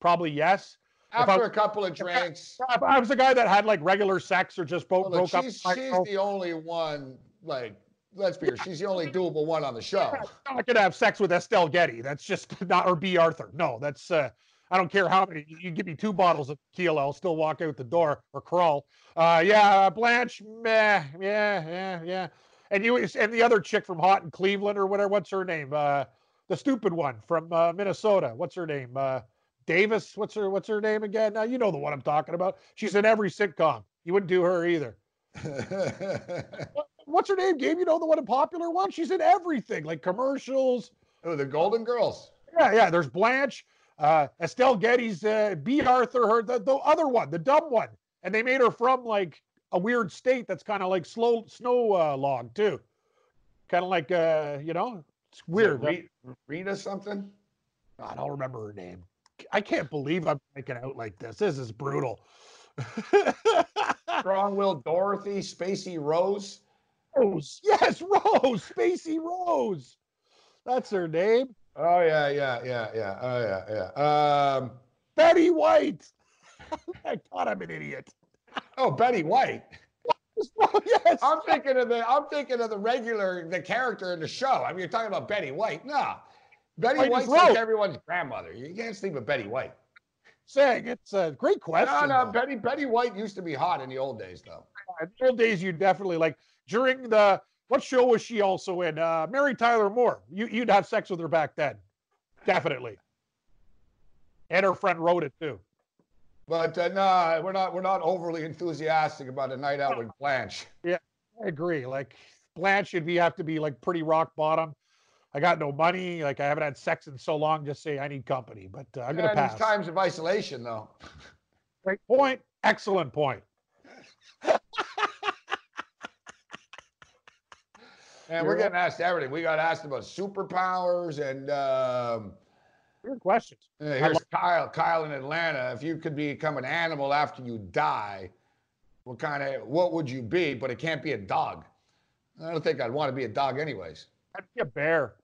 probably yes. After was, a couple of drinks. I, I was a guy that had like regular sex or just broke, well, broke she's, up. She's the only one, like, let's be yeah. here. She's the only doable one on the show. I'm not going to have sex with Estelle Getty. That's just not, or B. Arthur. No, that's, uh, I don't care how many. You give me two bottles of tequila, I'll still walk out the door or crawl. Uh, yeah, Blanche, meh, yeah, yeah, yeah. And you and the other chick from Hot in Cleveland or whatever. What's her name? Uh, the stupid one from uh, Minnesota. What's her name? Uh, Davis. What's her What's her name again? Now you know the one I'm talking about. She's in every sitcom. You wouldn't do her either. what, what's her name, Gabe? You know the one, a popular one. She's in everything, like commercials. Oh, the Golden Girls. Yeah, yeah. There's Blanche. Uh, Estelle Getty's uh, B. Arthur, her the, the other one, the dumb one, and they made her from like a weird state that's kind of like slow snow uh, log too, kind of like uh, you know, it's weird. It Re- Rita something. God, I don't remember her name. I can't believe I'm making out like this. This is brutal. Strong-willed Dorothy, Spacey Rose. Rose, yes, Rose, Spacey Rose. That's her name. Oh, yeah, yeah, yeah, yeah, oh, yeah, yeah. Um, Betty White. I thought I'm an idiot. Oh, Betty White. Oh, yes. I'm thinking of the I'm thinking of the regular, the character in the show. I mean, you're talking about Betty White. No. Betty White White's like everyone's grandmother. You can't sleep with Betty White. saying. It's a great question. No, no, though. Betty Betty White used to be hot in the old days, though. In the old days, you definitely, like, during the, what show was she also in? Uh, Mary Tyler Moore. You, you'd have sex with her back then. Definitely. And her friend wrote it, too. But, uh, no, we're not, we're not overly enthusiastic about a night out with Blanche. Yeah, I agree. Like, Blanche, you'd be, have to be, like, pretty rock bottom. I got no money. Like, I haven't had sex in so long. Just say I need company, but uh, I'm yeah, going to pass. These times of isolation, though. Great point. Excellent point. And we're getting asked everything. We got asked about superpowers and um, weird questions. Uh, here's like Kyle. Kyle in Atlanta. If you could become an animal after you die, what kind of what would you be? But it can't be a dog. I don't think I'd want to be a dog, anyways. I'd be a bear.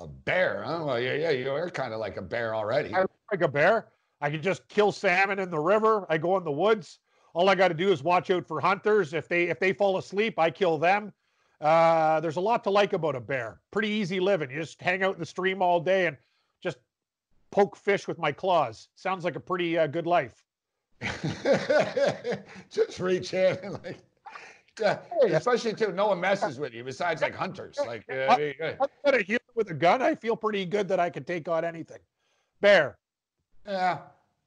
A bear, huh? Well, yeah, yeah, you're kind of like a bear already. I look like a bear. I can just kill salmon in the river. I go in the woods. All I got to do is watch out for hunters. If they if they fall asleep, I kill them. Uh, there's a lot to like about a bear. Pretty easy living. You just hang out in the stream all day and just poke fish with my claws. Sounds like a pretty uh, good life. Just reach in and like... Uh, especially too, no one messes with you besides like hunters. Like uh, I, I'm not a human with a gun. I feel pretty good that I can take on anything. Bear. Yeah,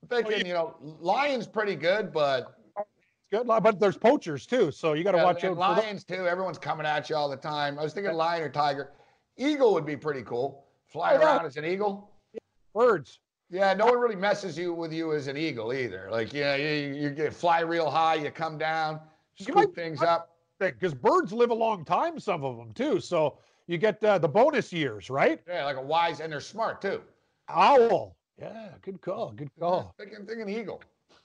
I'm thinking oh, you, you know, lion's pretty good, but it's good. But there's poachers too, so you got to yeah, watch out. Lions for too. Everyone's coming at you all the time. I was thinking lion or tiger. Eagle would be pretty cool. Fly oh, around yeah. as an eagle. Yeah. Birds. Yeah, no one really messes you with you as an eagle either. Like you know, you, you get fly real high, you come down. You might things up because birds live a long time, some of them too. So you get uh, the bonus years, right? Yeah, like a wise, and they're smart too. Owl, yeah, good call, good call. Yeah, thinking, thinking eagle.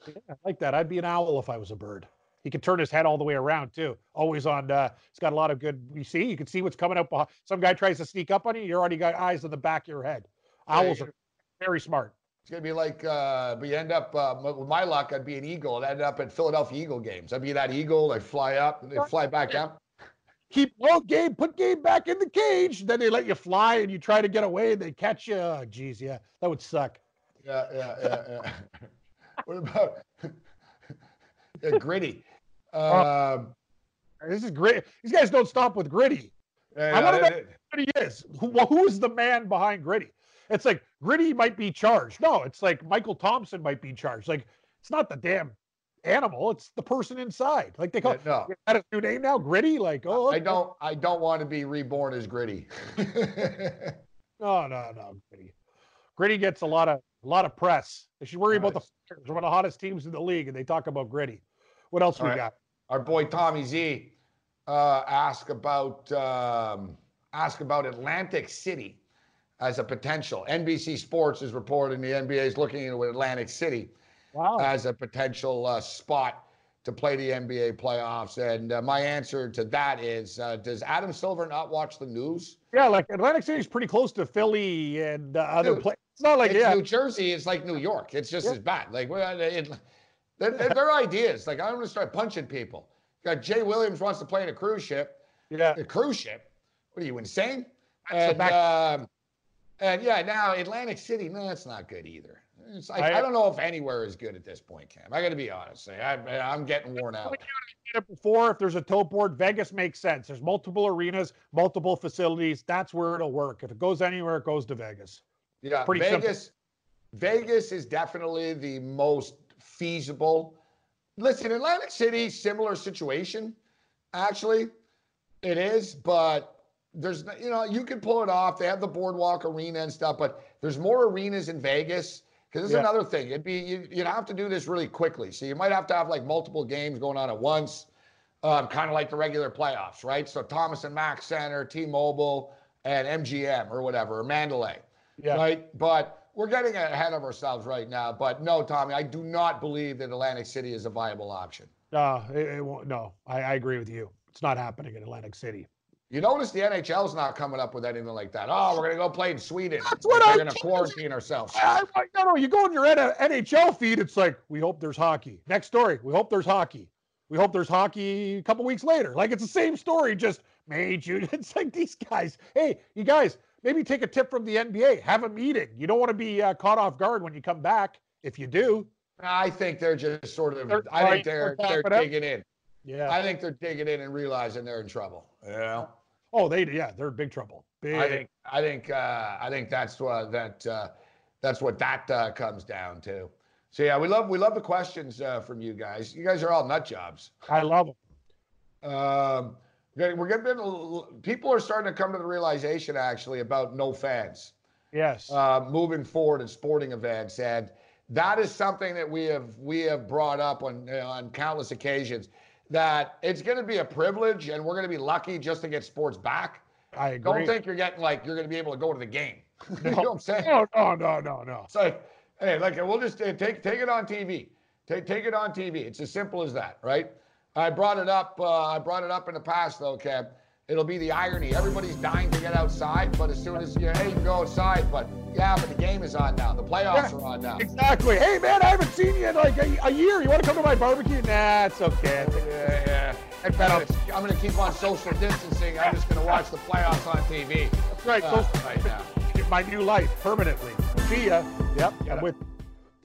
Yeah, I like that. I'd be an owl if I was a bird. He could turn his head all the way around too. Always on. Uh, it's got a lot of good. You see, you can see what's coming up behind. Some guy tries to sneak up on you. You already got eyes in the back of your head. Owls yeah, are very smart. It's going to be like, uh, but you end up, uh, with my luck, I'd be an eagle. I'd end up at Philadelphia Eagle games. I'd be that eagle. I'd fly up, they'd fly back down. Keep low, Gabe. Put Gabe back in the cage. Then they let you fly, and you try to get away, and they catch you. Oh, geez, yeah. That would suck. Yeah, yeah, yeah, yeah. What about yeah, Gritty? Uh, this is Gritty. These guys don't stop with Gritty. Yeah, I want to know who he is. Who, who is the man behind Gritty? It's like Gritty might be charged. No, it's like Michael Thompson might be charged. Like, it's not the damn animal. It's the person inside. Like they call yeah, no. Is that a new name now? Gritty? Like, oh. I don't, I don't want to be reborn as Gritty. no, no, no. Gritty. Gritty gets a lot of, a lot of press. They should worry All about right. the, they're one of the hottest teams in the league and they talk about Gritty. What else All we right. got? Our boy Tommy Z uh, asked about, um, asked about Atlantic City. As a potential. N B C Sports is reporting the N B A is looking into Atlantic City wow. as a potential uh, spot to play the N B A playoffs. And uh, my answer to that is, uh, does Adam Silver not watch the news? Yeah, like Atlantic City is pretty close to Philly and uh, other places. It's not like it's yeah. New Jersey is like New York. It's just yeah. as bad. Like well, it, they're, they're ideas. Like I'm going to start punching people. You got Jay Williams wants to play in a cruise ship. Yeah, a cruise ship. What are you insane? That's and, back- um, And yeah, now Atlantic City, no, that's not good either. It's like, I, I don't know if anywhere is good at this point, Cam. I got to be honest. I, I'm getting worn out. Before, if there's a tote board, Vegas makes sense. There's multiple arenas, multiple facilities. That's where it'll work. If it goes anywhere, it goes to Vegas. Yeah, pretty Vegas. Simple. Vegas is definitely the most feasible. Listen, Atlantic City, similar situation. Actually, it is, but. There's, you know, you can pull it off. They have the boardwalk arena and stuff, but there's more arenas in Vegas. Because there's yeah. another thing. It'd be, you, you'd have to do this really quickly. So you might have to have like multiple games going on at once, um, kind of like the regular playoffs, right? So Thomas and Mack Center, T-Mobile, and M G M or whatever, or Mandalay, yeah. right? But we're getting ahead of ourselves right now. But no, Tommy, I do not believe that Atlantic City is a viable option. Uh, it, it won't, no, I, I agree with you. It's not happening in Atlantic City. You notice the N H L's not coming up with anything like that. Oh, we're going to go play in Sweden. That's what we're going to quarantine ourselves. I, I, no, no, you go on your N H L feed, it's like, we hope there's hockey. Next story, we hope there's hockey. We hope there's hockey a couple weeks later. Like, it's the same story, just May, June. It's like these guys. Hey, you guys, maybe take a tip from the N B A. Have a meeting. You don't want to be uh, caught off guard when you come back. If you do, I think they're just sort of. They're, I think they're they're, they're digging in. Yeah, I think they're digging in and realizing they're in trouble. You know? Oh, they yeah, they're in big trouble. Big. I think I think uh, I think that's uh, that uh, that's what that uh, comes down to. So yeah, we love we love the questions uh, from you guys. You guys are all nut jobs. I love them. Um, we're getting people are starting to come to the realization actually about no fans. Yes. Uh, moving forward in sporting events, and that is something that we have we have brought up on you know, on countless occasions. That it's going to be a privilege, and we're going to be lucky just to get sports back. I agree. Don't think you're getting like you're going to be able to go to the game. No. You know what I'm saying? No, no, no, no, no. It's like, hey, like we'll just uh, take take it on T V. Take take it on T V. It's as simple as that, right? I brought it up. Uh, I brought it up in the past, though, Kev. It'll be the irony. Everybody's dying to get outside, but as soon as you, hey, you can go outside, but yeah, but the game is on now. The playoffs yeah, are on now. Exactly. Hey, man, I haven't seen you in like a, a year. You want to come to my barbecue? Nah, it's okay. Yeah, yeah. I bet I'm, gonna, I'm going to keep on social distancing. I'm just going to watch the playoffs on T V. That's right. Uh, right now. My new life permanently. See ya. Yep. I'm with you.